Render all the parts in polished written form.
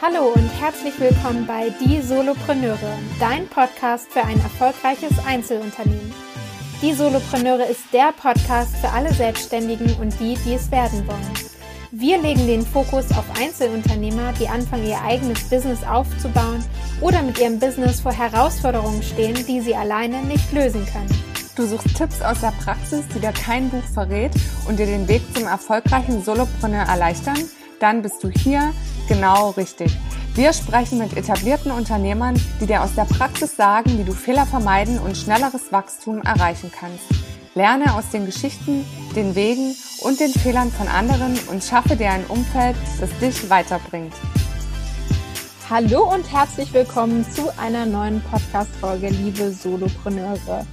Hallo und herzlich willkommen bei Die Solopreneure, dein Podcast für ein erfolgreiches Einzelunternehmen. Die Solopreneure ist der Podcast für alle Selbstständigen und die, die es werden wollen. Wir legen den Fokus auf Einzelunternehmer, die anfangen, ihr eigenes Business aufzubauen oder mit ihrem Business vor Herausforderungen stehen, die sie alleine nicht lösen können. Du suchst Tipps aus der Praxis, die dir kein Buch verrät und dir den Weg zum erfolgreichen Solopreneur erleichtern? Dann bist du hier genau richtig. Wir sprechen mit etablierten Unternehmern, die dir aus der Praxis sagen, wie du Fehler vermeiden und schnelleres Wachstum erreichen kannst. Lerne aus den Geschichten, den Wegen und den Fehlern von anderen und schaffe dir ein Umfeld, das dich weiterbringt. Hallo und herzlich willkommen zu einer neuen Podcast-Folge, liebe Solopreneure.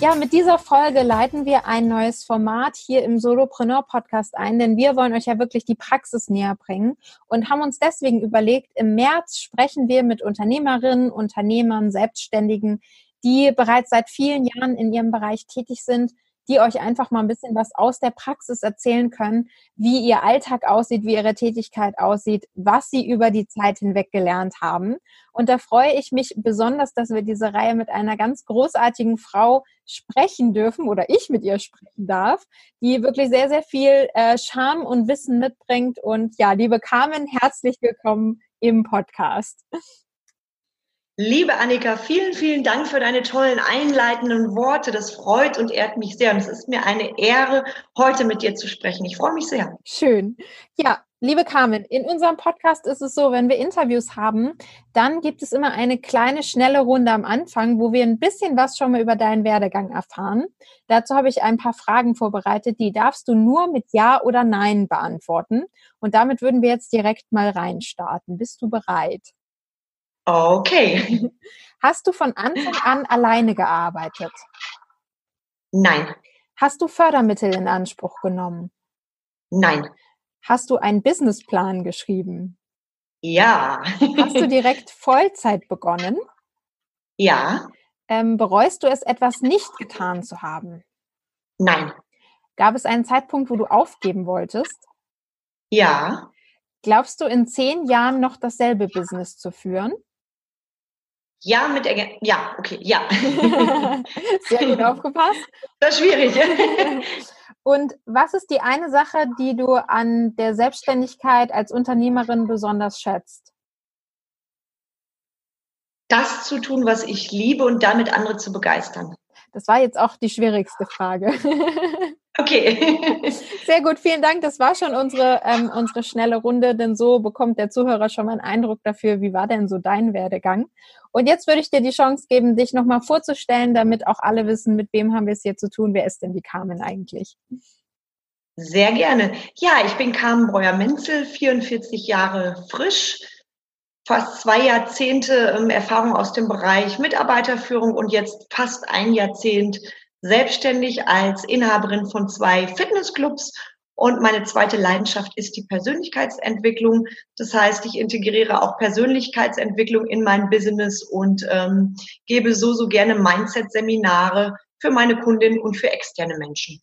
Ja, mit dieser Folge leiten wir ein neues Format hier im Solopreneur-Podcast ein, denn wir wollen euch ja wirklich die Praxis näher bringen und haben uns deswegen überlegt, im März sprechen wir mit Unternehmerinnen, Unternehmern, Selbstständigen, die bereits seit vielen Jahren in ihrem Bereich tätig sind, die euch einfach mal ein bisschen was aus der Praxis erzählen können, wie ihr Alltag aussieht, wie ihre Tätigkeit aussieht, was sie über die Zeit hinweg gelernt haben. Und da freue ich mich besonders, dass wir diese Reihe mit einer ganz großartigen Frau sprechen dürfen oder ich mit ihr sprechen darf, die wirklich sehr, sehr viel Charme und Wissen mitbringt. Und ja, liebe Carmen, herzlich willkommen im Podcast. Liebe Annika, vielen, vielen Dank für deine tollen einleitenden Worte. Das freut und ehrt mich sehr. Und es ist mir eine Ehre, heute mit dir zu sprechen. Ich freue mich sehr. Schön. Ja, liebe Carmen, in unserem Podcast ist es so, wenn wir Interviews haben, dann gibt es immer eine kleine, schnelle Runde am Anfang, wo wir ein bisschen was schon mal über deinen Werdegang erfahren. Dazu habe ich ein paar Fragen vorbereitet, die darfst du nur mit Ja oder Nein beantworten. Und damit würden wir jetzt direkt mal reinstarten. Bist du bereit? Okay. Hast du von Anfang an alleine gearbeitet? Nein. Hast du Fördermittel in Anspruch genommen? Nein. Hast du einen Businessplan geschrieben? Ja. Hast du direkt Vollzeit begonnen? Ja. Bereust du es, etwas nicht getan zu haben? Nein. Gab es einen Zeitpunkt, wo du aufgeben wolltest? Ja. Glaubst du, in 10 Jahren noch dasselbe Business zu führen? Ja, ja, okay, ja. Sehr gut aufgepasst. Das ist schwierig. Und was ist die eine Sache, die du an der Selbstständigkeit als Unternehmerin besonders schätzt? Das zu tun, was ich liebe und damit andere zu begeistern. Das war jetzt auch die schwierigste Frage. Okay. Sehr gut, vielen Dank. Das war schon unsere schnelle Runde, denn so bekommt der Zuhörer schon mal einen Eindruck dafür, wie war denn so dein Werdegang? Und jetzt würde ich dir die Chance geben, dich nochmal vorzustellen, damit auch alle wissen, mit wem haben wir es hier zu tun, wer ist denn die Carmen eigentlich? Sehr gerne. Ja, ich bin Carmen Breuer-Menzel, 44 Jahre frisch, fast 2 Jahrzehnte Erfahrung aus dem Bereich Mitarbeiterführung und jetzt fast 1 Jahrzehnt selbstständig als Inhaberin von 2 Fitnessclubs und meine zweite Leidenschaft ist die Persönlichkeitsentwicklung. Das heißt, ich integriere auch Persönlichkeitsentwicklung in mein Business und gebe so gerne Mindset-Seminare für meine Kundinnen und für externe Menschen.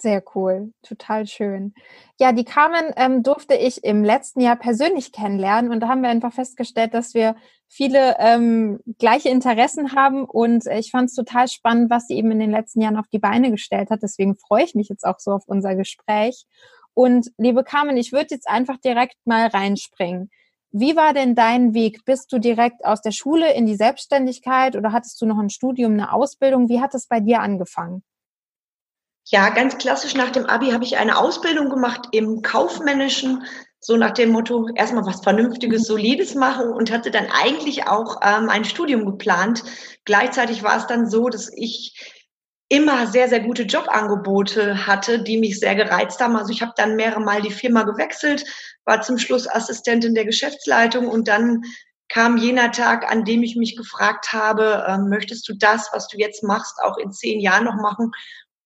Sehr cool, total schön. Ja, die Carmen durfte ich im letzten Jahr persönlich kennenlernen und da haben wir einfach festgestellt, dass wir viele gleiche Interessen haben und ich fand es total spannend, was sie eben in den letzten Jahren auf die Beine gestellt hat. Deswegen freue ich mich jetzt auch so auf unser Gespräch. Und liebe Carmen, ich würde jetzt einfach direkt mal reinspringen. Wie war denn dein Weg? Bist du direkt aus der Schule in die Selbstständigkeit oder hattest du noch ein Studium, eine Ausbildung? Wie hat es bei dir angefangen? Ja, ganz klassisch nach dem Abi habe ich eine Ausbildung gemacht im Kaufmännischen, so nach dem Motto, erstmal was Vernünftiges, Solides machen und hatte dann eigentlich auch ein Studium geplant. Gleichzeitig war es dann so, dass ich immer sehr, sehr gute Jobangebote hatte, die mich sehr gereizt haben. Also ich habe dann mehrere Mal die Firma gewechselt, war zum Schluss Assistentin der Geschäftsleitung und dann kam jener Tag, an dem ich mich gefragt habe, möchtest du das, was du jetzt machst, auch in 10 Jahren noch machen?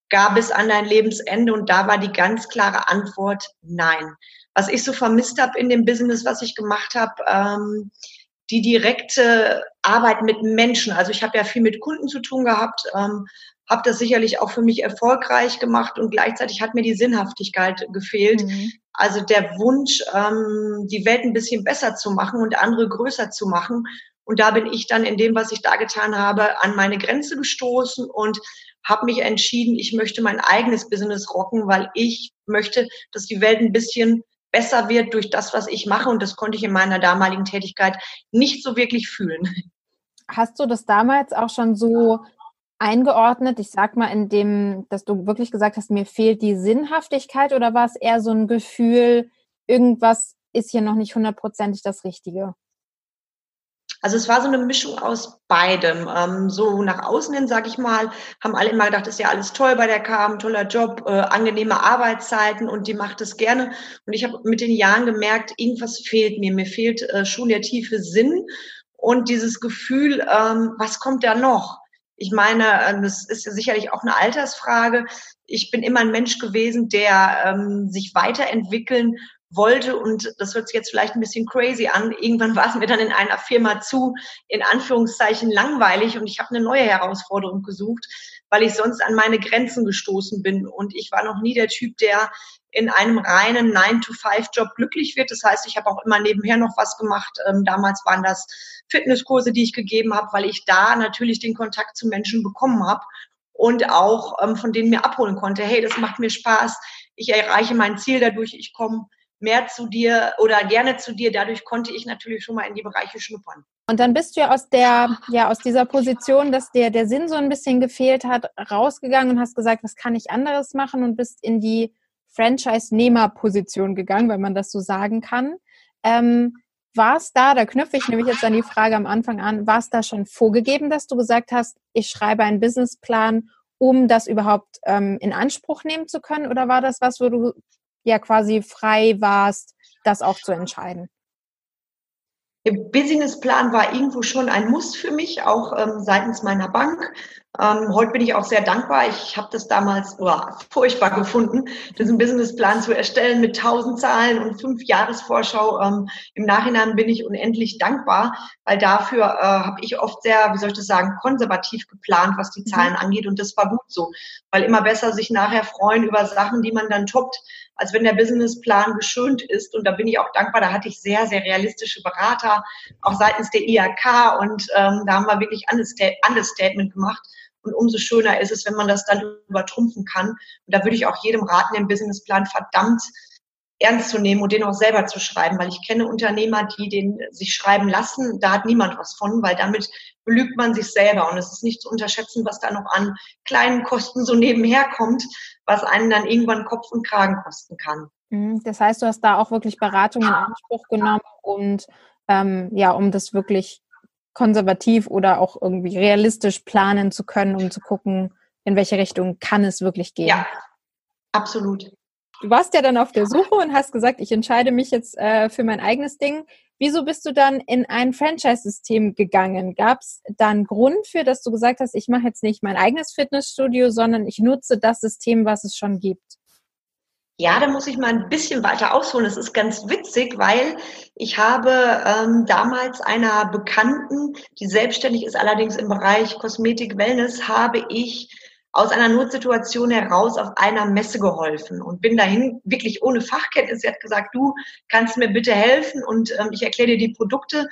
Gab es an dein Lebensende und da war die ganz klare Antwort nein. Was ich so vermisst habe in dem Business, was ich gemacht habe, die direkte Arbeit mit Menschen. Also ich habe ja viel mit Kunden zu tun gehabt, habe das sicherlich auch für mich erfolgreich gemacht und gleichzeitig hat mir die Sinnhaftigkeit gefehlt. Mhm. Also der Wunsch, die Welt ein bisschen besser zu machen und andere größer zu machen. Und da bin ich dann in dem, was ich da getan habe, an meine Grenze gestoßen und habe mich entschieden, ich möchte mein eigenes Business rocken, weil ich möchte, dass die Welt ein bisschen besser wird durch das, was ich mache. Und das konnte ich in meiner damaligen Tätigkeit nicht so wirklich fühlen. Hast du das damals auch schon so eingeordnet? Ich sag mal, indem, dass du wirklich gesagt hast, mir fehlt die Sinnhaftigkeit, oder war es eher so ein Gefühl, irgendwas ist hier noch nicht 100%ig das Richtige? Also es war so eine Mischung aus beidem. So nach außen hin, sag ich mal, haben alle immer gedacht, ist ja alles toll bei der Carmen, toller Job, angenehme Arbeitszeiten und die macht es gerne. Und ich habe mit den Jahren gemerkt, irgendwas fehlt mir. Mir fehlt schon der tiefe Sinn und dieses Gefühl, was kommt da noch? Ich meine, das ist ja sicherlich auch eine Altersfrage. Ich bin immer ein Mensch gewesen, der sich weiterentwickeln wollte, und das hört sich jetzt vielleicht ein bisschen crazy an, irgendwann war es mir dann in einer Firma zu, in Anführungszeichen, langweilig und ich habe eine neue Herausforderung gesucht, weil ich sonst an meine Grenzen gestoßen bin und ich war noch nie der Typ, der in einem reinen 9-to-5-Job glücklich wird. Das heißt, ich habe auch immer nebenher noch was gemacht. Damals waren das Fitnesskurse, die ich gegeben habe, weil ich da natürlich den Kontakt zu Menschen bekommen habe und auch von denen mir abholen konnte, hey, das macht mir Spaß, ich erreiche mein Ziel dadurch, ich komme mehr zu dir oder gerne zu dir. Dadurch konnte ich natürlich schon mal in die Bereiche schnuppern. Und dann bist du ja aus dieser Position, dass dir der Sinn so ein bisschen gefehlt hat, rausgegangen und hast gesagt, was kann ich anderes machen, und bist in die Franchise-Nehmer-Position gegangen, wenn man das so sagen kann. War es da knüpfe ich nämlich jetzt an die Frage am Anfang an, war es da schon vorgegeben, dass du gesagt hast, ich schreibe einen Businessplan, um das überhaupt in Anspruch nehmen zu können? Oder war das was, wo du ja quasi frei warst, das auch zu entscheiden? Der Businessplan war irgendwo schon ein Muss für mich, auch seitens meiner Bank. Heute bin ich auch sehr dankbar. Ich habe das damals furchtbar gefunden, diesen Businessplan zu erstellen mit 1000 Zahlen und 5 Jahresvorschau. Im Nachhinein bin ich unendlich dankbar, weil dafür habe ich oft sehr, konservativ geplant, was die Zahlen angeht. Und das war gut so, weil immer besser sich nachher freuen über Sachen, die man dann toppt, als wenn der Businessplan geschönt ist. Und da bin ich auch dankbar, da hatte ich sehr, sehr realistische Berater, auch seitens der IHK. Und da haben wir wirklich Understatement gemacht. Und umso schöner ist es, wenn man das dann übertrumpfen kann. Und da würde ich auch jedem raten, den Businessplan verdammt ernst zu nehmen und den auch selber zu schreiben, weil ich kenne Unternehmer, die den sich schreiben lassen. Da hat niemand was von, weil damit belügt man sich selber. Und es ist nicht zu unterschätzen, was da noch an kleinen Kosten so nebenher kommt, was einen dann irgendwann Kopf und Kragen kosten kann. Das heißt, du hast da auch wirklich Beratung in Anspruch genommen und um das wirklich konservativ oder auch irgendwie realistisch planen zu können, um zu gucken, in welche Richtung kann es wirklich gehen. Ja, absolut. Du warst ja dann auf der Suche und hast gesagt, ich entscheide mich jetzt für mein eigenes Ding. Wieso bist du dann in ein Franchise-System gegangen? Gab es da einen Grund für, dass du gesagt hast, ich mache jetzt nicht mein eigenes Fitnessstudio, sondern ich nutze das System, was es schon gibt? Ja, da muss ich mal ein bisschen weiter ausholen. Das ist ganz witzig, weil ich habe damals einer Bekannten, die selbstständig ist, allerdings im Bereich Kosmetik, Wellness, habe ich aus einer Notsituation heraus auf einer Messe geholfen und bin dahin wirklich ohne Fachkenntnis. Sie hat gesagt, du kannst mir bitte helfen und ich erkläre dir die Produkte.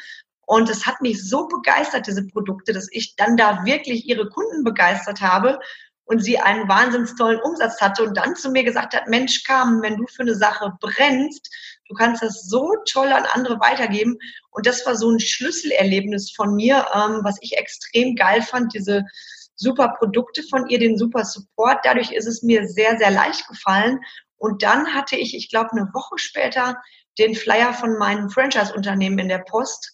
Und es hat mich so begeistert, diese Produkte, dass ich dann da wirklich ihre Kunden begeistert habe und sie einen wahnsinnstollen Umsatz hatte und dann zu mir gesagt hat, Mensch Carmen, wenn du für eine Sache brennst, du kannst das so toll an andere weitergeben. Und das war so ein Schlüsselerlebnis von mir, was ich extrem geil fand, diese super Produkte von ihr, den super Support. Dadurch ist es mir sehr, sehr leicht gefallen. Und dann hatte ich glaube, eine Woche später den Flyer von meinem Franchise-Unternehmen in der Post.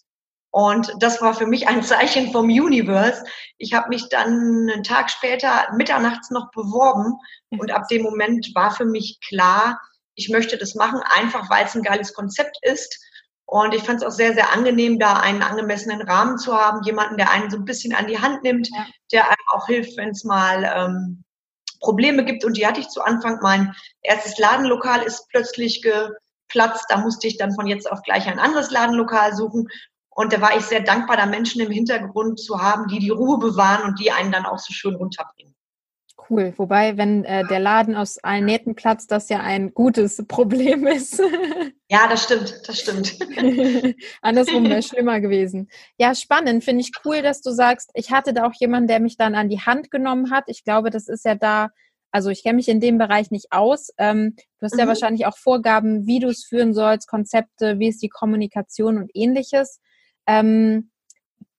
Und das war für mich ein Zeichen vom Universe. Ich habe mich dann einen Tag später mitternachts noch beworben und ab dem Moment war für mich klar, ich möchte das machen, einfach weil es ein geiles Konzept ist. Und ich fand es auch sehr, sehr angenehm, da einen angemessenen Rahmen zu haben, jemanden, der einen so ein bisschen an die Hand nimmt, der einem auch hilft, wenn es mal Probleme gibt. Und die hatte ich zu Anfang. Mein erstes Ladenlokal ist plötzlich geplatzt. Da musste ich dann von jetzt auf gleich ein anderes Ladenlokal suchen. Und da war ich sehr dankbar, da Menschen im Hintergrund zu haben, die die Ruhe bewahren und die einen dann auch so schön runterbringen. cool. Wobei, wenn der Laden aus allen Nähten platzt, das ja ein gutes Problem ist. Ja, das stimmt, das stimmt. Andersrum wäre schlimmer gewesen. Ja, spannend. Finde ich cool, dass du sagst, ich hatte da auch jemanden, der mich dann an die Hand genommen hat. Ich glaube, das ist ja da, also ich kenne mich in dem Bereich nicht aus. Du hast ja wahrscheinlich auch Vorgaben, wie du es führen sollst, Konzepte, wie ist die Kommunikation und ähnliches.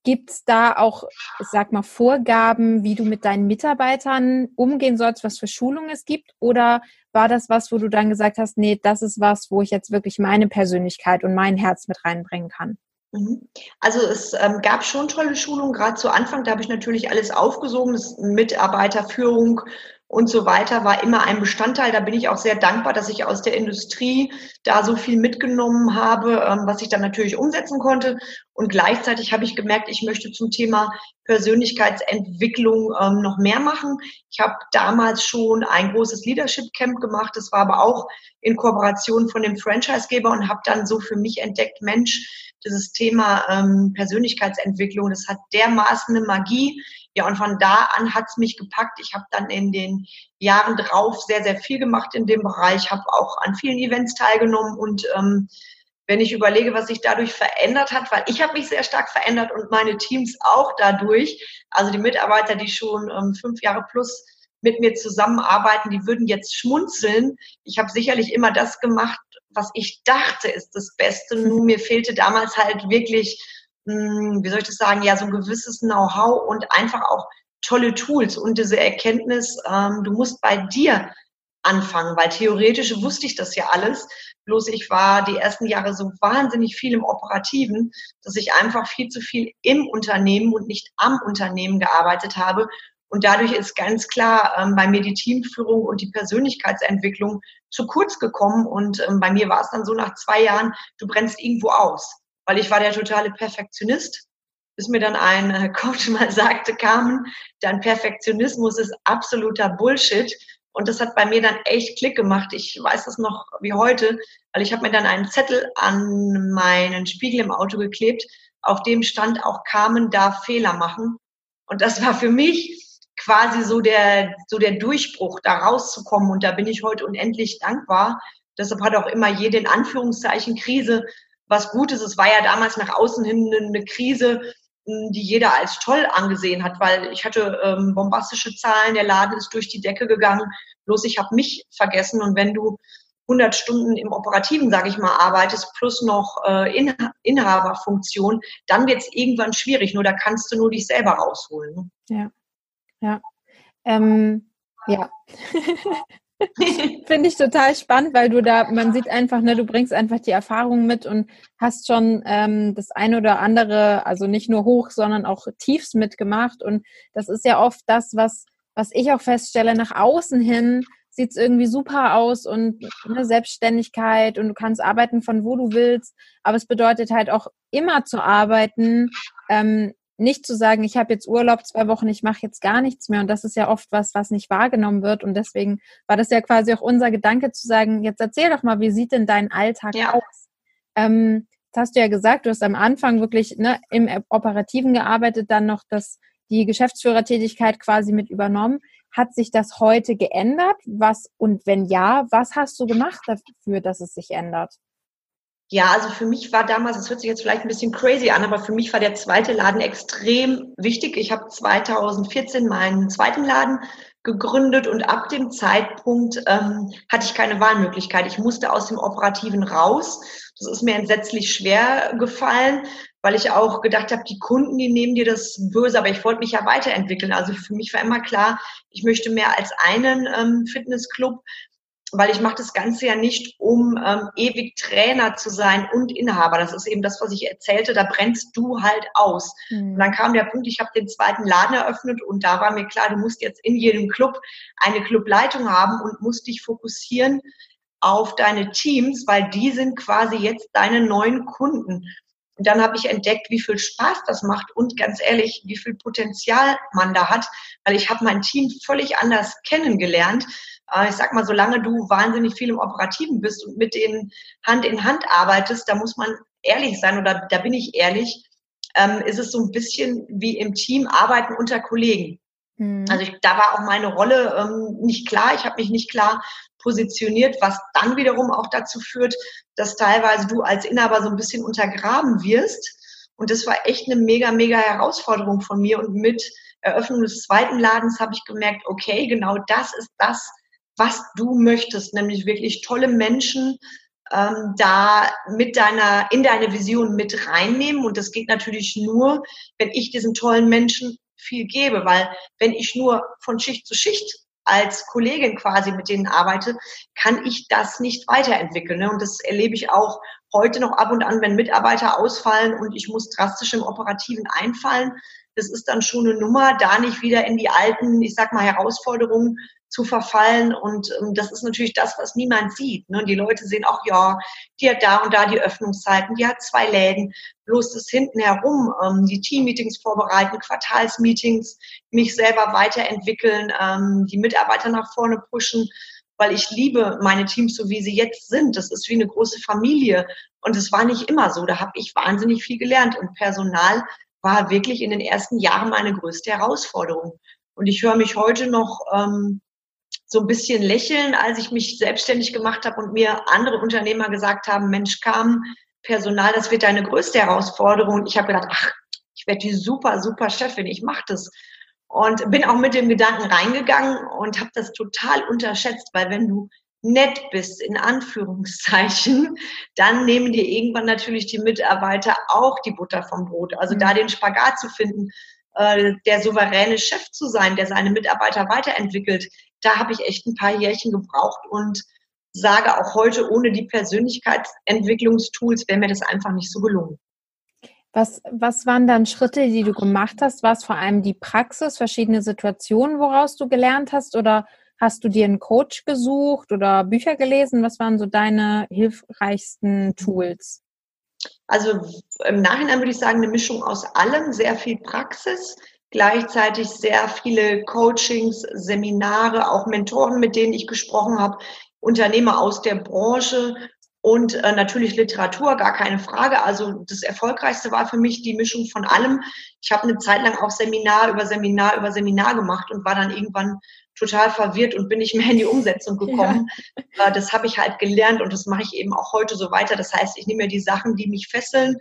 Gibt es da auch, ich sag mal, Vorgaben, wie du mit deinen Mitarbeitern umgehen sollst, was für Schulungen es gibt? Oder war das was, wo du dann gesagt hast, nee, das ist was, wo ich jetzt wirklich meine Persönlichkeit und mein Herz mit reinbringen kann? Also es gab schon tolle Schulungen, gerade zu Anfang, da habe ich natürlich alles aufgesogen, das Mitarbeiterführung und so weiter war immer ein Bestandteil. Da bin ich auch sehr dankbar, dass ich aus der Industrie da so viel mitgenommen habe, was ich dann natürlich umsetzen konnte. Und gleichzeitig habe ich gemerkt, ich möchte zum Thema Persönlichkeitsentwicklung noch mehr machen. Ich habe damals schon ein großes Leadership Camp gemacht. Das war aber auch in Kooperation von dem Franchisegeber und habe dann so für mich entdeckt, Mensch, dieses Thema Persönlichkeitsentwicklung, das hat dermaßen eine Magie. Ja, und von da an hat es mich gepackt. Ich habe dann in den Jahren drauf sehr, sehr viel gemacht in dem Bereich, habe auch an vielen Events teilgenommen. Und wenn ich überlege, was sich dadurch verändert hat, weil ich habe mich sehr stark verändert und meine Teams auch dadurch, also die Mitarbeiter, die schon 5 Jahre plus mit mir zusammenarbeiten, die würden jetzt schmunzeln. Ich habe sicherlich immer das gemacht, was ich dachte, ist das Beste. Nur mir fehlte damals halt wirklich, wie soll ich das sagen, ja, so ein gewisses Know-how und einfach auch tolle Tools und diese Erkenntnis, du musst bei dir anfangen, weil theoretisch wusste ich das ja alles, bloß ich war die ersten Jahre so wahnsinnig viel im Operativen, dass ich einfach viel zu viel im Unternehmen und nicht am Unternehmen gearbeitet habe. Und dadurch ist ganz klar bei mir die Teamführung und die Persönlichkeitsentwicklung zu kurz gekommen. Und bei mir war es dann so nach 2 Jahren, du brennst irgendwo aus. Weil ich war der totale Perfektionist, bis mir dann ein Coach mal sagte, Carmen, dein Perfektionismus ist absoluter Bullshit. Und das hat bei mir dann echt Klick gemacht. Ich weiß das noch wie heute, weil ich habe mir dann einen Zettel an meinen Spiegel im Auto geklebt, auf dem stand auch, Carmen darf Fehler machen. Und das war für mich quasi so der Durchbruch, da rauszukommen. Und da bin ich heute unendlich dankbar. Deshalb hat auch immer jede in Anführungszeichen Krise was Gutes. Es war ja damals nach außen hin eine Krise, die jeder als toll angesehen hat, weil ich hatte bombastische Zahlen, der Laden ist durch die Decke gegangen, bloß ich habe mich vergessen. Und wenn du 100 Stunden im Operativen, sage ich mal, arbeitest, plus noch Inhaberfunktion, dann wird es irgendwann schwierig, nur da kannst du nur dich selber rausholen. Ja, ja. Ja. Finde ich total spannend, weil du da, man sieht einfach, ne, du bringst einfach die Erfahrung mit und hast schon das eine oder andere, also nicht nur hoch, sondern auch tiefs mitgemacht. Und das ist ja oft das, was ich auch feststelle, nach außen hin sieht es irgendwie super aus und ne, Selbstständigkeit und du kannst arbeiten von wo du willst, aber es bedeutet halt auch immer zu arbeiten, nicht zu sagen, ich habe jetzt Urlaub 2 Wochen, ich mache jetzt gar nichts mehr. Und das ist ja oft was nicht wahrgenommen wird. Und deswegen war das ja quasi auch unser Gedanke zu sagen, jetzt erzähl doch mal, wie sieht denn dein Alltag aus? Das hast du ja gesagt, du hast am Anfang wirklich im Operativen gearbeitet, dann noch die Geschäftsführertätigkeit quasi mit übernommen. Hat sich das heute geändert? Was, und wenn ja, was hast du gemacht dafür, dass es sich ändert? Ja, also für mich war damals, das hört sich jetzt vielleicht ein bisschen crazy an, aber für mich war der zweite Laden extrem wichtig. Ich habe 2014 meinen zweiten Laden gegründet und ab dem Zeitpunkt hatte ich keine Wahlmöglichkeit. Ich musste aus dem Operativen raus. Das ist mir entsetzlich schwer gefallen, weil ich auch gedacht habe, die Kunden, die nehmen dir das böse, aber ich wollte mich ja weiterentwickeln. Also für mich war immer klar, ich möchte mehr als einen Fitnessclub, weil ich mache das Ganze ja nicht, um ewig Trainer zu sein und Inhaber. Das ist eben das, was ich erzählte, da brennst du halt aus. Und dann kam der Punkt, ich habe den zweiten Laden eröffnet und da war mir klar, du musst jetzt in jedem Club eine Clubleitung haben und musst dich fokussieren auf deine Teams, weil die sind quasi jetzt deine neuen Kunden. Und dann habe ich entdeckt, wie viel Spaß das macht und ganz ehrlich, wie viel Potenzial man da hat, weil ich habe mein Team völlig anders kennengelernt. Ich sag mal, solange du wahnsinnig viel im Operativen bist und mit denen Hand in Hand arbeitest, da muss man ehrlich sein, oder da bin ich ehrlich, ist es so ein bisschen wie im Team arbeiten unter Kollegen. Also da war auch meine Rolle nicht klar. Ich habe mich nicht klar positioniert, was dann wiederum auch dazu führt, dass teilweise du als Inhaber so ein bisschen untergraben wirst. Und das war echt eine mega, mega Herausforderung von mir. Und mit Eröffnung des zweiten Ladens habe ich gemerkt, okay, genau das ist das, was du möchtest, nämlich wirklich tolle Menschen da in deine Vision mit reinnehmen. Und das geht natürlich nur, wenn ich diesen tollen Menschen viel gebe, weil wenn ich nur von Schicht zu Schicht als Kollegin quasi mit denen arbeite, kann ich das nicht weiterentwickeln. Ne? Und das erlebe ich auch heute noch ab und an, wenn Mitarbeiter ausfallen und ich muss drastisch im Operativen einfallen. Das ist dann schon eine Nummer, da nicht wieder in die alten, ich sag mal, Herausforderungen zu verfallen. Und das ist natürlich das, was niemand sieht. Ne? Die Leute sehen auch, ja, die hat da und da die Öffnungszeiten, die hat 2 Läden, bloß das hinten herum, die Teammeetings vorbereiten, Quartalsmeetings, mich selber weiterentwickeln, die Mitarbeiter nach vorne pushen, weil ich liebe meine Teams so, wie sie jetzt sind. Das ist wie eine große Familie und es war nicht immer so. Da habe ich wahnsinnig viel gelernt und Personal war wirklich in den ersten Jahren meine größte Herausforderung. Und ich höre mich heute noch so ein bisschen lächeln, als ich mich selbstständig gemacht habe und mir andere Unternehmer gesagt haben, Mensch, Carmen, Personal, das wird deine größte Herausforderung. Und ich habe gedacht, ach, ich werde die super, super Chefin, ich mache das. Und bin auch mit dem Gedanken reingegangen und habe das total unterschätzt, weil wenn du nett bist, in Anführungszeichen, dann nehmen dir irgendwann natürlich die Mitarbeiter auch die Butter vom Brot. Also da den Spagat zu finden, der souveräne Chef zu sein, der seine Mitarbeiter weiterentwickelt, da habe ich echt ein paar Jährchen gebraucht und sage auch heute, ohne die Persönlichkeitsentwicklungstools wäre mir das einfach nicht so gelungen. Was waren dann Schritte, die du gemacht hast? War es vor allem die Praxis, verschiedene Situationen, woraus du gelernt hast? Oder hast du dir einen Coach gesucht oder Bücher gelesen? Was waren so deine hilfreichsten Tools? Also im Nachhinein würde ich sagen, eine Mischung aus allem, sehr viel Praxis, gleichzeitig sehr viele Coachings, Seminare, auch Mentoren, mit denen ich gesprochen habe, Unternehmer aus der Branche und natürlich Literatur, gar keine Frage. Also das Erfolgreichste war für mich die Mischung von allem. Ich habe eine Zeit lang auch Seminar über Seminar gemacht und war dann irgendwann total verwirrt und bin nicht mehr in die Umsetzung gekommen. Ja. Das habe ich halt gelernt und das mache ich eben auch heute so weiter. Das heißt, ich nehme mir die Sachen, die mich fesseln,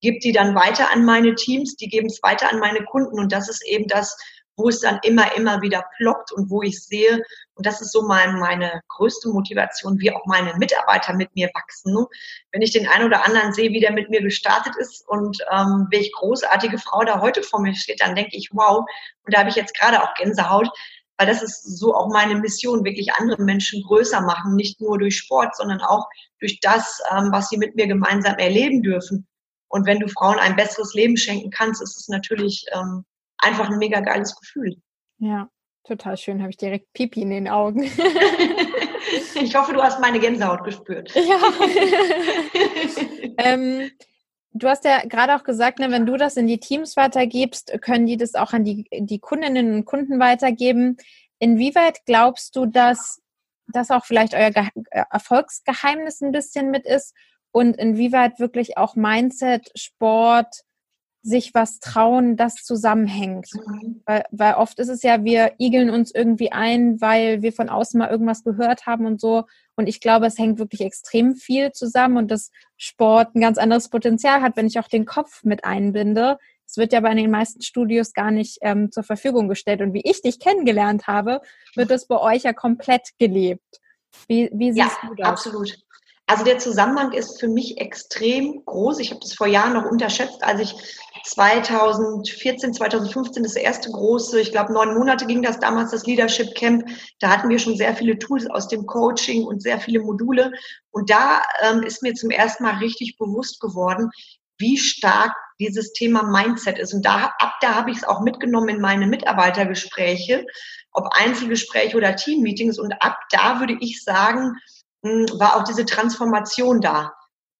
gebe die dann weiter an meine Teams, die geben es weiter an meine Kunden und das ist eben das, wo es dann immer wieder ploppt und wo ich sehe, und das ist so meine größte Motivation, wie auch meine Mitarbeiter mit mir wachsen. Wenn ich den einen oder anderen sehe, wie der mit mir gestartet ist und welche großartige Frau da heute vor mir steht, dann denke ich, wow, und da habe ich jetzt gerade auch Gänsehaut, weil das ist so auch meine Mission, wirklich andere Menschen größer machen, nicht nur durch Sport, sondern auch durch das, was sie mit mir gemeinsam erleben dürfen. Und wenn du Frauen ein besseres Leben schenken kannst, ist es natürlich einfach ein mega geiles Gefühl. Ja, total schön. Habe ich direkt Pipi in den Augen. Ich hoffe, du hast meine Gänsehaut gespürt. Ja. Du hast ja gerade auch gesagt, ne, wenn du das in die Teams weitergibst, können die das auch an die Kundinnen und Kunden weitergeben. Inwieweit glaubst du, dass das auch vielleicht euer Erfolgsgeheimnis ein bisschen mit ist und inwieweit wirklich auch Mindset, Sport, sich was trauen, das zusammenhängt? Weil oft ist es ja, wir igeln uns irgendwie ein, weil wir von außen mal irgendwas gehört haben und so. Und ich glaube, es hängt wirklich extrem viel zusammen und dass Sport ein ganz anderes Potenzial hat, wenn ich auch den Kopf mit einbinde. Das wird ja bei den meisten Studios gar nicht zur Verfügung gestellt. Und wie ich dich kennengelernt habe, wird das bei euch ja komplett gelebt. Wie siehst du das? Ja, absolut. Also der Zusammenhang ist für mich extrem groß. Ich habe das vor Jahren noch unterschätzt, als ich 2014, 2015 das erste große, ich glaube 9 Monate ging das damals, das Leadership Camp. Da hatten wir schon sehr viele Tools aus dem Coaching und sehr viele Module. Und da ist mir zum ersten Mal richtig bewusst geworden, wie stark dieses Thema Mindset ist. Und da habe ich es auch mitgenommen in meine Mitarbeitergespräche, ob Einzelgespräche oder Teammeetings. Und ab da würde ich sagen, war auch diese Transformation da.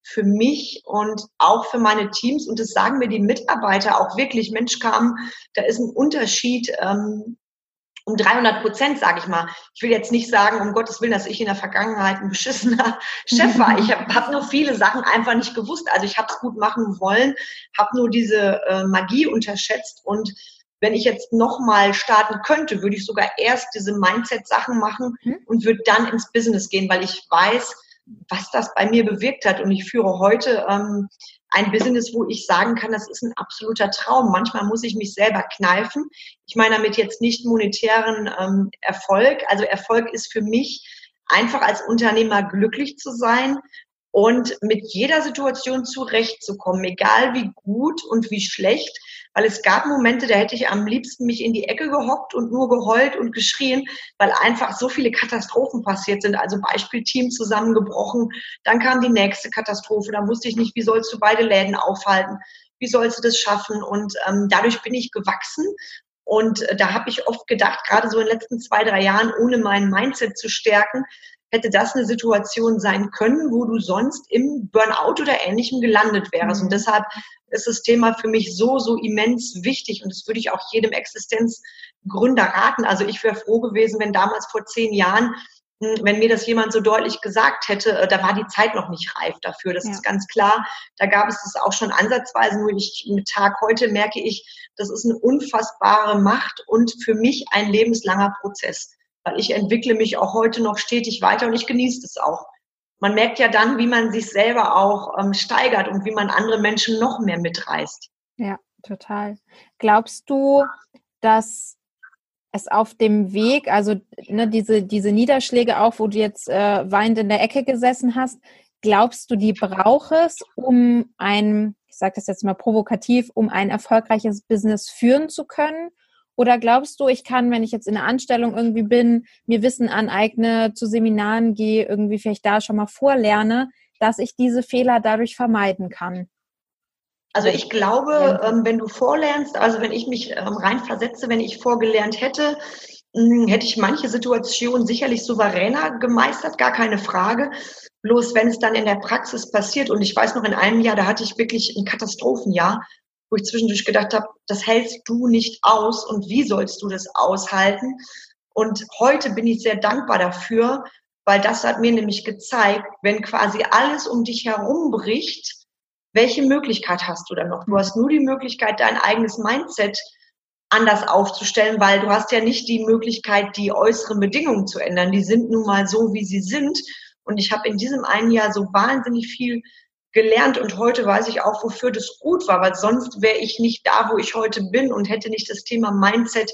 Für mich und auch für meine Teams. Und das sagen mir die Mitarbeiter auch wirklich. Mensch, Carmen, da ist ein Unterschied um 300%, sage ich mal. Ich will jetzt nicht sagen, um Gottes Willen, dass ich in der Vergangenheit ein beschissener Chef war. Ich habe nur viele Sachen einfach nicht gewusst. Also ich habe es gut machen wollen, habe nur diese Magie unterschätzt. Und wenn ich jetzt nochmal starten könnte, würde ich sogar erst diese Mindset-Sachen machen und würde dann ins Business gehen, weil ich weiß, was das bei mir bewirkt hat. Und ich führe heute ein Business, wo ich sagen kann, das ist ein absoluter Traum. Manchmal muss ich mich selber kneifen. Ich meine damit jetzt nicht monetären Erfolg. Also Erfolg ist für mich einfach als Unternehmer glücklich zu sein und mit jeder Situation zurechtzukommen, egal wie gut und wie schlecht, weil es gab Momente, da hätte ich am liebsten mich in die Ecke gehockt und nur geheult und geschrien, weil einfach so viele Katastrophen passiert sind. Also Beispiel Team zusammengebrochen, dann kam die nächste Katastrophe, dann wusste ich nicht, wie sollst du beide Läden aufhalten, wie sollst du das schaffen, und dadurch bin ich gewachsen. Und da habe ich oft gedacht, gerade so in den letzten 2-3 Jahren, ohne mein Mindset zu stärken, hätte das eine Situation sein können, wo du sonst im Burnout oder Ähnlichem gelandet wärst. Und deshalb ist das Thema für mich so, so immens wichtig. Und das würde ich auch jedem Existenzgründer raten. Also ich wäre froh gewesen, wenn damals vor 10 Jahren, wenn mir das jemand so deutlich gesagt hätte, da war die Zeit noch nicht reif dafür. Das ist ganz klar. Da gab es das auch schon ansatzweise. Nur mit Tag heute merke ich, das ist eine unfassbare Macht und für mich ein lebenslanger Prozess. Weil ich entwickle mich auch heute noch stetig weiter und ich genieße es auch. Man merkt ja dann, wie man sich selber auch steigert und wie man andere Menschen noch mehr mitreißt. Ja, total. Glaubst du, dass es auf dem Weg, also diese Niederschläge auch, wo du jetzt weinend in der Ecke gesessen hast, glaubst du, die braucht es, um ich sage das jetzt mal provokativ, um ein erfolgreiches Business führen zu können? Oder glaubst du, ich kann, wenn ich jetzt in einer Anstellung irgendwie bin, mir Wissen aneigne, zu Seminaren gehe, irgendwie vielleicht da schon mal vorlerne, dass ich diese Fehler dadurch vermeiden kann? Also ich glaube, wenn du vorlernst, also wenn ich mich reinversetze, wenn ich vorgelernt hätte, hätte ich manche Situationen sicherlich souveräner gemeistert, gar keine Frage. Bloß wenn es dann in der Praxis passiert, und ich weiß noch, in einem Jahr, da hatte ich wirklich ein Katastrophenjahr, wo ich zwischendurch gedacht habe, das hältst du nicht aus und wie sollst du das aushalten? Und heute bin ich sehr dankbar dafür, weil das hat mir nämlich gezeigt, wenn quasi alles um dich herum bricht, welche Möglichkeit hast du dann noch? Du hast nur die Möglichkeit, dein eigenes Mindset anders aufzustellen, weil du hast ja nicht die Möglichkeit, die äußeren Bedingungen zu ändern. Die sind nun mal so, wie sie sind. Und ich habe in diesem einen Jahr so wahnsinnig viel gelernt und heute weiß ich auch, wofür das gut war, weil sonst wäre ich nicht da, wo ich heute bin und hätte nicht das Thema Mindset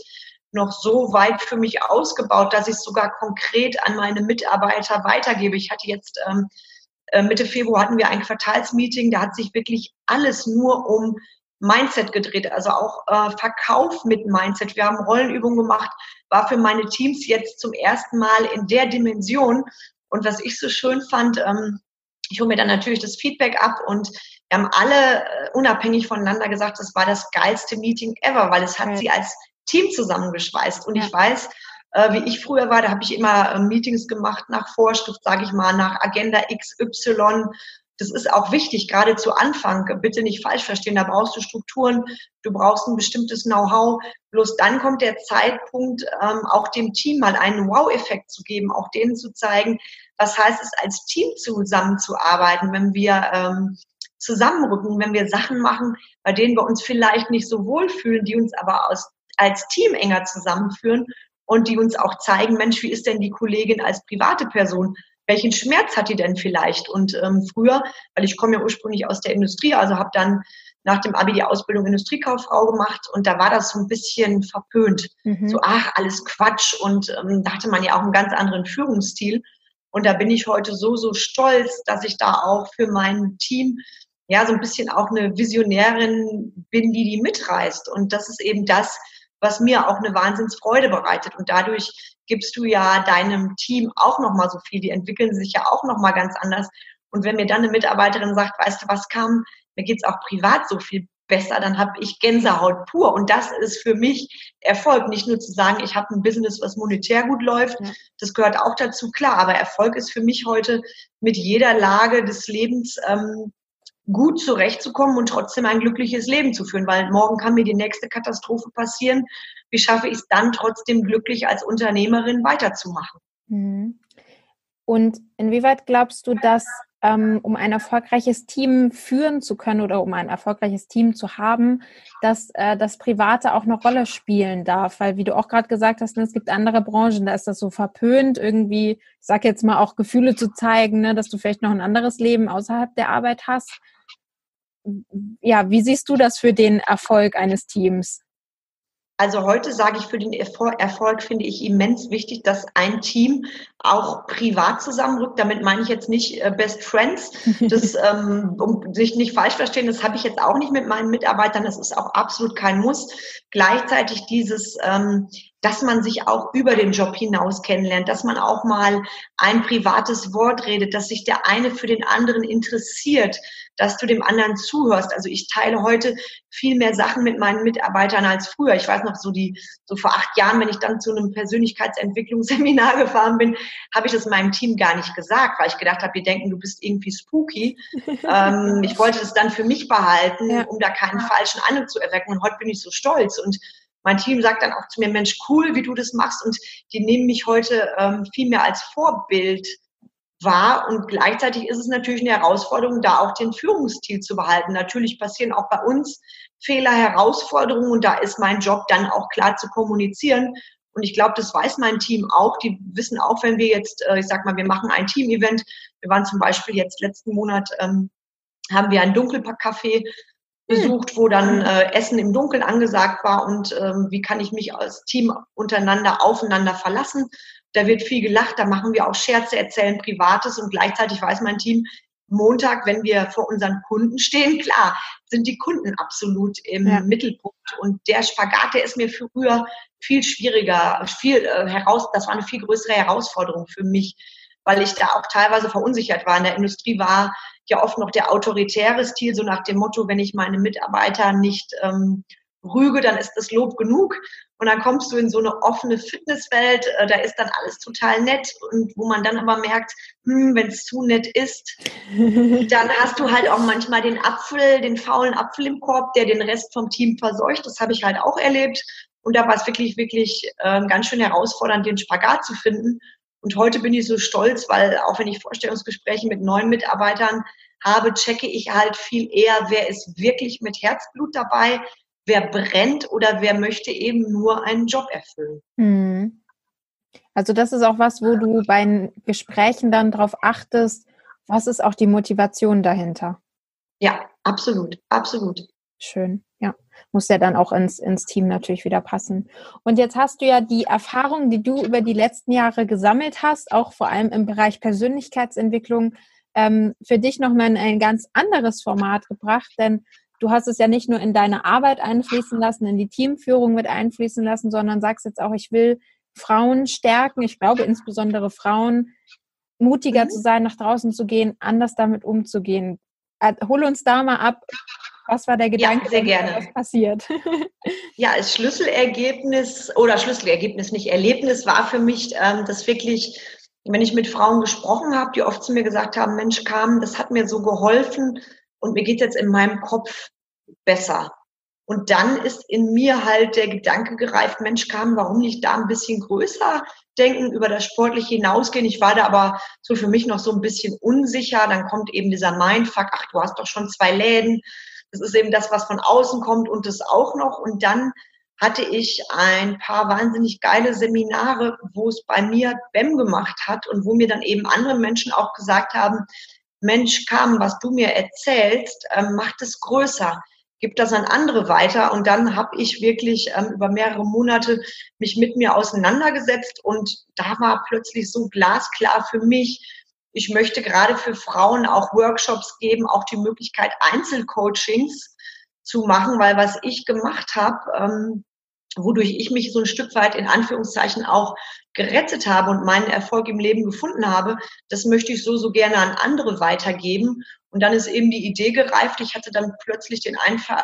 noch so weit für mich ausgebaut, dass ich es sogar konkret an meine Mitarbeiter weitergebe. Ich hatte jetzt Mitte Februar hatten wir ein Quartalsmeeting, da hat sich wirklich alles nur um Mindset gedreht, also auch Verkauf mit Mindset. Wir haben Rollenübungen gemacht, war für meine Teams jetzt zum ersten Mal in der Dimension. Und was ich so schön fand, ich hole mir dann natürlich das Feedback ab und wir haben alle unabhängig voneinander gesagt, das war das geilste Meeting ever, weil es hat sie als Team zusammengeschweißt. Und ich weiß, wie ich früher war, da habe ich immer Meetings gemacht nach Vorschrift, sage ich mal, nach Agenda XY. Das ist auch wichtig, gerade zu Anfang. Bitte nicht falsch verstehen, da brauchst du Strukturen, du brauchst ein bestimmtes Know-how. Bloß dann kommt der Zeitpunkt, auch dem Team mal einen Wow-Effekt zu geben, auch denen zu zeigen, was heißt es, als Team zusammenzuarbeiten, wenn wir zusammenrücken, wenn wir Sachen machen, bei denen wir uns vielleicht nicht so wohlfühlen, die uns aber als Team enger zusammenführen und die uns auch zeigen, Mensch, wie ist denn die Kollegin als private Person? Welchen Schmerz hat die denn vielleicht? Und früher, weil ich komme ja ursprünglich aus der Industrie, also habe dann nach dem Abi die Ausbildung Industriekauffrau gemacht und da war das so ein bisschen verpönt. So, ach, alles Quatsch, und da hatte man ja auch einen ganz anderen Führungsstil. Und da bin ich heute so, so stolz, dass ich da auch für mein Team ja so ein bisschen auch eine Visionärin bin, die mitreißt. Und das ist eben das, was mir auch eine Wahnsinnsfreude bereitet. Und dadurch gibst du ja deinem Team auch nochmal so viel. Die entwickeln sich ja auch nochmal ganz anders. Und wenn mir dann eine Mitarbeiterin sagt, weißt du was, Carmen, mir geht's auch privat so viel besser, dann habe ich Gänsehaut pur. Und das ist für mich Erfolg. Nicht nur zu sagen, ich habe ein Business, was monetär gut läuft. Das gehört auch dazu, klar. Aber Erfolg ist für mich heute, mit jeder Lage des Lebens gut zurechtzukommen und trotzdem ein glückliches Leben zu führen, weil morgen kann mir die nächste Katastrophe passieren. Wie schaffe ich es dann trotzdem glücklich als Unternehmerin weiterzumachen? Und inwieweit glaubst du, dass um ein erfolgreiches Team führen zu können oder um ein erfolgreiches Team zu haben, dass das Private auch eine Rolle spielen darf. Weil, wie du auch gerade gesagt hast, es gibt andere Branchen, da ist das so verpönt, irgendwie, ich sag jetzt mal, auch Gefühle zu zeigen, ne, dass du vielleicht noch ein anderes Leben außerhalb der Arbeit hast. Ja, wie siehst du das für den Erfolg eines Teams? Also heute sage ich, für den Erfolg finde ich immens wichtig, dass ein Team auch privat zusammenrückt. Damit meine ich jetzt nicht Best Friends, das, um sich nicht falsch verstehen, das habe ich jetzt auch nicht mit meinen Mitarbeitern, das ist auch absolut kein Muss. Gleichzeitig dieses, dass man sich auch über den Job hinaus kennenlernt, dass man auch mal ein privates Wort redet, dass sich der eine für den anderen interessiert, dass du dem anderen zuhörst. Also ich teile heute viel mehr Sachen mit meinen Mitarbeitern als früher. Ich weiß noch, so vor 8 Jahren, wenn ich dann zu einem Persönlichkeitsentwicklungsseminar gefahren bin, habe ich das meinem Team gar nicht gesagt, weil ich gedacht habe, die denken, du bist irgendwie spooky. Ich wollte das dann für mich behalten, ja, um da keinen falschen Eindruck zu erwecken. Und heute bin ich so stolz. Und mein Team sagt dann auch zu mir, Mensch, cool, wie du das machst. Und die nehmen mich heute viel mehr als Vorbild wahr. Und gleichzeitig ist es natürlich eine Herausforderung, da auch den Führungsstil zu behalten. Natürlich passieren auch bei uns Fehler, Herausforderungen. Und da ist mein Job dann auch klar zu kommunizieren. Und ich glaube, das weiß mein Team auch. Die wissen auch, wenn wir jetzt, ich sag mal, wir machen ein Team-Event. Wir waren zum Beispiel jetzt letzten Monat, haben wir ein Dunkelpack-Café besucht, wo dann Essen im Dunkeln angesagt war und wie kann ich mich als Team untereinander aufeinander verlassen. Da wird viel gelacht, da machen wir auch Scherze, erzählen Privates und gleichzeitig weiß mein Team, Montag, wenn wir vor unseren Kunden stehen, klar, sind die Kunden absolut im Mittelpunkt und der Spagat, der ist mir früher viel schwieriger, das war eine viel größere Herausforderung für mich, weil ich da auch teilweise verunsichert war. In der Industrie war ja oft noch der autoritäre Stil, so nach dem Motto, wenn ich meine Mitarbeiter nicht rüge, dann ist das Lob genug. Und dann kommst du in so eine offene Fitnesswelt, da ist dann alles total nett und wo man dann aber merkt, wenn es zu nett ist, dann hast du halt auch manchmal den faulen Apfel im Korb, der den Rest vom Team verseucht. Das habe ich halt auch erlebt. Und da war es wirklich, wirklich ganz schön herausfordernd, den Spagat zu finden. Und heute bin ich so stolz, weil auch wenn ich Vorstellungsgespräche mit neuen Mitarbeitern habe, checke ich halt viel eher, wer ist wirklich mit Herzblut dabei, wer brennt oder wer möchte eben nur einen Job erfüllen. Hm. Also das ist auch was, wo du bei Gesprächen dann drauf achtest, was ist auch die Motivation dahinter? Ja, absolut, absolut. Schön, ja. Muss ja dann auch ins Team natürlich wieder passen. Und jetzt hast du ja die Erfahrung, die du über die letzten Jahre gesammelt hast, auch vor allem im Bereich Persönlichkeitsentwicklung, für dich nochmal in ein ganz anderes Format gebracht, denn du hast es ja nicht nur in deine Arbeit einfließen lassen, in die Teamführung mit einfließen lassen, sondern sagst jetzt auch, ich will Frauen stärken, ich glaube insbesondere Frauen, mutiger zu sein, nach draußen zu gehen, anders damit umzugehen. Hol uns da mal ab. Was war der Gedanke? Ja, sehr gerne. Was passiert? Ja, das Erlebnis war für mich, dass wirklich, wenn ich mit Frauen gesprochen habe, die oft zu mir gesagt haben, Mensch, Carmen, das hat mir so geholfen und mir geht es jetzt in meinem Kopf besser. Und dann ist in mir halt der Gedanke gereift, Mensch, Carmen, warum nicht da ein bisschen größer denken, über das Sportliche hinausgehen? Ich war da aber so für mich noch so ein bisschen unsicher. Dann kommt eben dieser Mindfuck, ach, du hast doch schon 2 Läden. Das ist eben das, was von außen kommt und das auch noch. Und dann hatte ich ein paar wahnsinnig geile Seminare, wo es bei mir BEM gemacht hat und wo mir dann eben andere Menschen auch gesagt haben, Mensch, Carmen, was du mir erzählst, mach das größer, gib das an andere weiter. Und dann habe ich wirklich über mehrere Monate mich mit mir auseinandergesetzt und da war plötzlich so glasklar für mich, ich möchte gerade für Frauen auch Workshops geben, auch die Möglichkeit, Einzelcoachings zu machen, weil was ich gemacht habe, wodurch ich mich so ein Stück weit in Anführungszeichen auch gerettet habe und meinen Erfolg im Leben gefunden habe, das möchte ich so gerne an andere weitergeben. Und dann ist eben die Idee gereift, ich hatte dann plötzlich den Einfall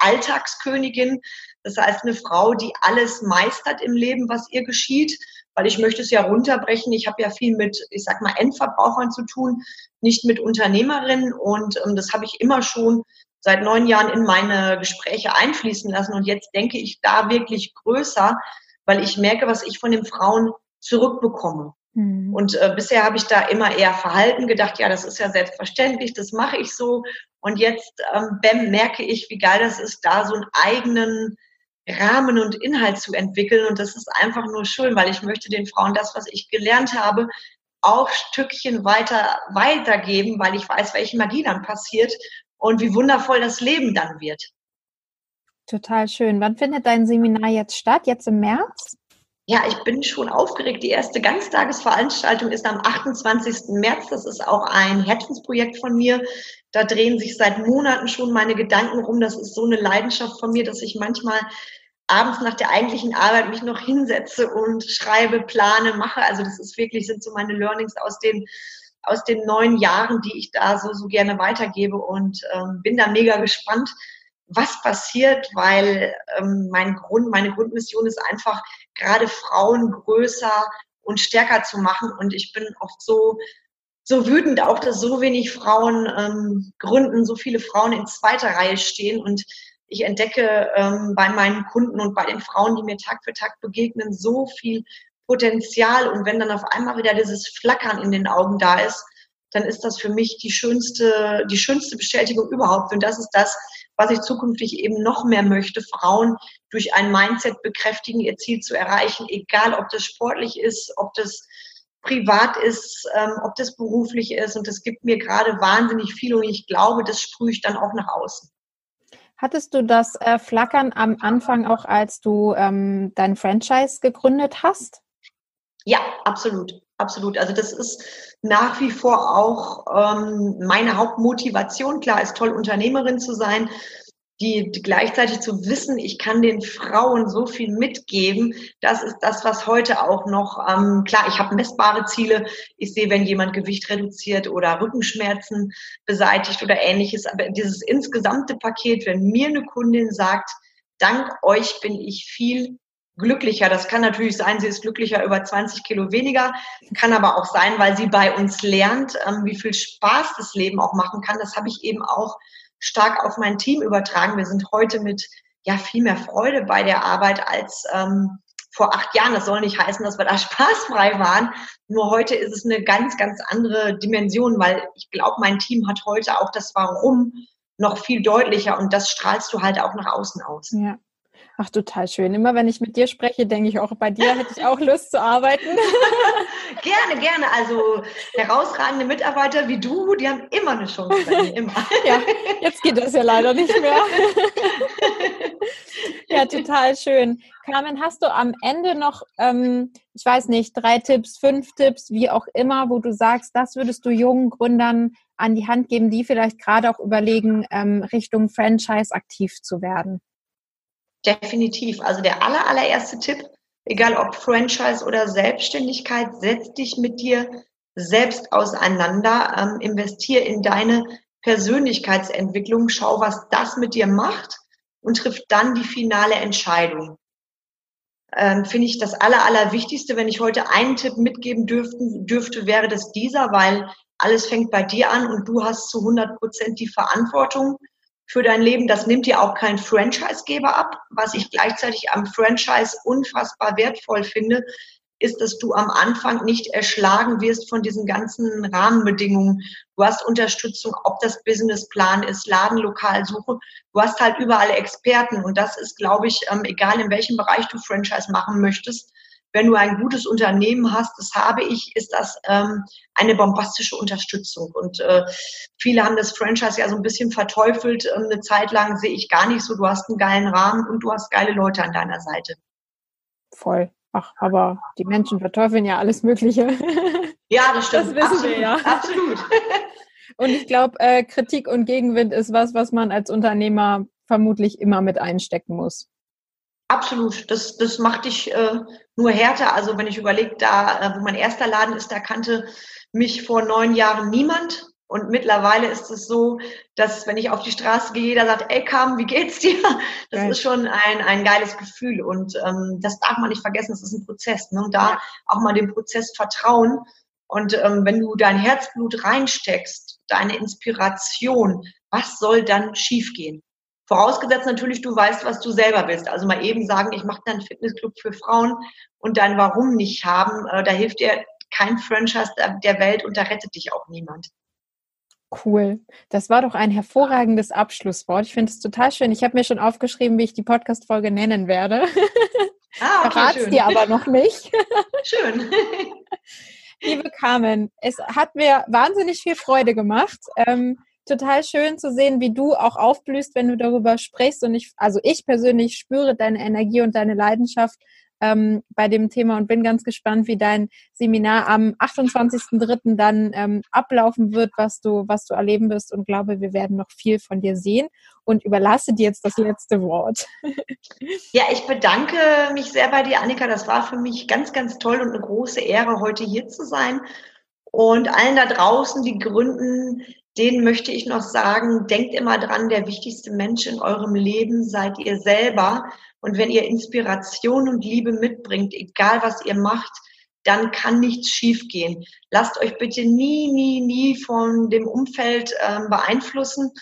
Alltagskönigin, das heißt eine Frau, die alles meistert im Leben, was ihr geschieht, weil ich möchte es ja runterbrechen. Ich habe ja viel mit, ich sag mal, Endverbrauchern zu tun, nicht mit Unternehmerinnen. Und das habe ich immer schon seit 9 Jahren in meine Gespräche einfließen lassen. Und jetzt denke ich da wirklich größer, weil ich merke, was ich von den Frauen zurückbekomme. Mhm. Und bisher habe ich da immer eher verhalten gedacht, ja, das ist ja selbstverständlich, das mache ich so. Und jetzt merke ich, wie geil das ist, da so einen eigenen Rahmen und Inhalt zu entwickeln. Und das ist einfach nur schön, weil ich möchte den Frauen das, was ich gelernt habe, auch Stückchen weitergeben, weil ich weiß, welche Magie dann passiert und wie wundervoll das Leben dann wird. Total schön. Wann findet dein Seminar jetzt statt? Jetzt im März? Ja, ich bin schon aufgeregt. Die erste Ganztagesveranstaltung ist am 28. März. Das ist auch ein Herzensprojekt von mir. Da drehen sich seit Monaten schon meine Gedanken rum. Das ist so eine Leidenschaft von mir, dass ich manchmal abends nach der eigentlichen Arbeit mich noch hinsetze und schreibe, plane, mache. Also das ist wirklich, sind so meine Learnings aus den 9 Jahren, die ich da so gerne weitergebe, und bin da mega gespannt, was passiert, weil meine Grundmission ist einfach, gerade Frauen größer und stärker zu machen. Und ich bin oft so wütend auch, dass so wenig Frauen gründen, so viele Frauen in zweiter Reihe stehen. Und ich entdecke bei meinen Kunden und bei den Frauen, die mir Tag für Tag begegnen, so viel Potenzial. Und wenn dann auf einmal wieder dieses Flackern in den Augen da ist, dann ist das für mich die schönste Bestätigung überhaupt. Und das ist das, was ich zukünftig eben noch mehr möchte: Frauen durch ein Mindset bekräftigen, ihr Ziel zu erreichen, egal ob das sportlich ist, ob das privat ist, ob das beruflich ist. Und das gibt mir gerade wahnsinnig viel, und ich glaube, das sprühe ich dann auch nach außen. Hattest du das Flackern am Anfang auch, als du dein Franchise gegründet hast? Ja, absolut, absolut. Also das ist nach wie vor auch meine Hauptmotivation. Klar, ist toll, Unternehmerin zu sein, die gleichzeitig zu wissen, ich kann den Frauen so viel mitgeben. Das ist das, was heute auch noch, klar, ich habe messbare Ziele. Ich sehe, wenn jemand Gewicht reduziert oder Rückenschmerzen beseitigt oder Ähnliches. Aber dieses insgesamte Paket, wenn mir eine Kundin sagt, dank euch bin ich viel glücklicher. Das kann natürlich sein, sie ist glücklicher über 20 Kilo weniger. Kann aber auch sein, weil sie bei uns lernt, wie viel Spaß das Leben auch machen kann. Das habe ich eben auch stark auf mein Team übertragen. Wir sind heute mit viel mehr Freude bei der Arbeit als vor 8 Jahren. Das soll nicht heißen, dass wir da spaßfrei waren. Nur heute ist es eine ganz, ganz andere Dimension, weil ich glaube, mein Team hat heute auch das Warum noch viel deutlicher, und das strahlst du halt auch nach außen aus. Ja. Ach, total schön. Immer wenn ich mit dir spreche, denke ich auch, bei dir hätte ich auch Lust zu arbeiten. Gerne, gerne. Also herausragende Mitarbeiter wie du, die haben immer eine Chance bei mir, immer. Ja, jetzt geht das ja leider nicht mehr. Ja, total schön. Carmen, hast du am Ende noch, ich weiß nicht, 3 Tipps, 5 Tipps, wie auch immer, wo du sagst, das würdest du jungen Gründern an die Hand geben, die vielleicht gerade auch überlegen, Richtung Franchise aktiv zu werden? Definitiv. Also der allererste Tipp, egal ob Franchise oder Selbstständigkeit: Setz dich mit dir selbst auseinander, investier in deine Persönlichkeitsentwicklung, schau, was das mit dir macht, und triff dann die finale Entscheidung. Finde ich das Allerwichtigste. Wenn ich heute einen Tipp mitgeben dürfte, wäre das dieser, weil alles fängt bei dir an und du hast zu 100% die Verantwortung für dein Leben. Das nimmt dir auch kein Franchisegeber ab. Was ich gleichzeitig am Franchise unfassbar wertvoll finde, ist, dass du am Anfang nicht erschlagen wirst von diesen ganzen Rahmenbedingungen. Du hast Unterstützung, ob das Businessplan ist, Ladenlokalsuche. Du hast halt überall Experten, und das ist, glaube ich, egal in welchem Bereich du Franchise machen möchtest. Wenn du ein gutes Unternehmen hast, das habe ich, ist das eine bombastische Unterstützung. Und viele haben das Franchise ja so ein bisschen verteufelt. Eine Zeit lang, sehe ich gar nicht so. Du hast einen geilen Rahmen und du hast geile Leute an deiner Seite. Voll. Ach, aber die Menschen verteufeln ja alles Mögliche. Ja, das stimmt. Das wissen absolut, wir ja. Absolut. Und ich glaube, Kritik und Gegenwind ist was man als Unternehmer vermutlich immer mit einstecken muss. Absolut, das macht dich nur härter. Also wenn ich überlege, da wo mein erster Laden ist, da kannte mich vor 9 Jahren niemand, und mittlerweile ist es so, dass wenn ich auf die Straße gehe, jeder sagt, ey Carmen, wie geht's dir? Das ist schon ein geiles Gefühl, und das darf man nicht vergessen, das ist ein Prozess, ne? Und da auch mal dem Prozess vertrauen, und wenn du dein Herzblut reinsteckst, deine Inspiration, was soll dann schiefgehen? Vorausgesetzt natürlich, du weißt, was du selber willst. Also mal eben sagen, ich mache einen Fitnessclub für Frauen und dein Warum nicht haben, da hilft dir kein Franchise der Welt und da rettet dich auch niemand. Cool. Das war doch ein hervorragendes Abschlusswort. Ich finde es total schön. Ich habe mir schon aufgeschrieben, wie ich die Podcast-Folge nennen werde. Ah, okay, verrat's schön. Dir aber noch nicht. Schön. Liebe Carmen, es hat mir wahnsinnig viel Freude gemacht. Total schön zu sehen, wie du auch aufblühst, wenn du darüber sprichst. Und ich persönlich spüre deine Energie und deine Leidenschaft bei dem Thema und bin ganz gespannt, wie dein Seminar am 28.03. dann ablaufen wird, was du erleben wirst, und glaube, wir werden noch viel von dir sehen und überlasse dir jetzt das letzte Wort. Ja, ich bedanke mich sehr bei dir, Annika. Das war für mich ganz, ganz toll und eine große Ehre, heute hier zu sein. Und allen da draußen, die gründen, denen möchte ich noch sagen, denkt immer dran, der wichtigste Mensch in eurem Leben seid ihr selber. Und wenn ihr Inspiration und Liebe mitbringt, egal was ihr macht, dann kann nichts schiefgehen. Lasst euch bitte nie, nie, nie von dem Umfeld beeinflussen.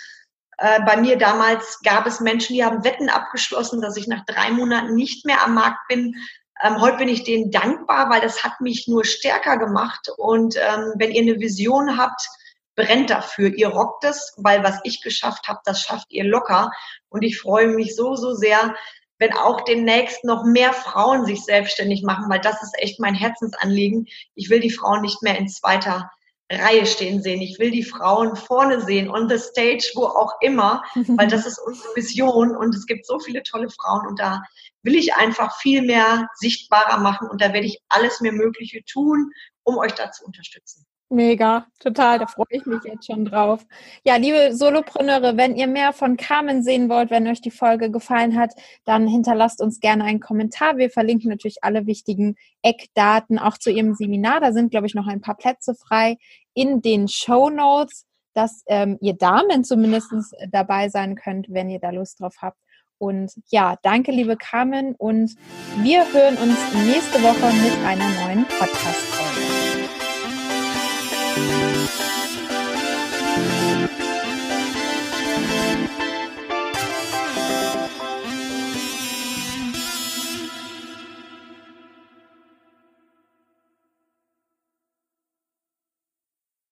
Bei mir damals gab es Menschen, die haben Wetten abgeschlossen, dass ich nach 3 Monaten nicht mehr am Markt bin. Heute bin ich denen dankbar, weil das hat mich nur stärker gemacht. Und wenn ihr eine Vision habt, brennt dafür. Ihr rockt es, weil was ich geschafft habe, das schafft ihr locker. Und ich freue mich so, so sehr, wenn auch demnächst noch mehr Frauen sich selbstständig machen, weil das ist echt mein Herzensanliegen. Ich will die Frauen nicht mehr in zweiter Reihe stehen sehen. Ich will die Frauen vorne sehen, on the stage, wo auch immer, weil das ist unsere Vision und es gibt so viele tolle Frauen und da will ich einfach viel mehr sichtbarer machen und da werde ich alles mir Mögliche tun, um euch da zu unterstützen. Mega, total, da freue ich mich jetzt schon drauf. Ja, liebe Solopreneure, wenn ihr mehr von Carmen sehen wollt, wenn euch die Folge gefallen hat, dann hinterlasst uns gerne einen Kommentar. Wir verlinken natürlich alle wichtigen Eckdaten auch zu ihrem Seminar. Da sind, glaube ich, noch ein paar Plätze frei in den Shownotes, dass ihr Damen zumindest dabei sein könnt, wenn ihr da Lust drauf habt. Und ja, danke, liebe Carmen, und wir hören uns nächste Woche mit einer neuen Podcast-Folge.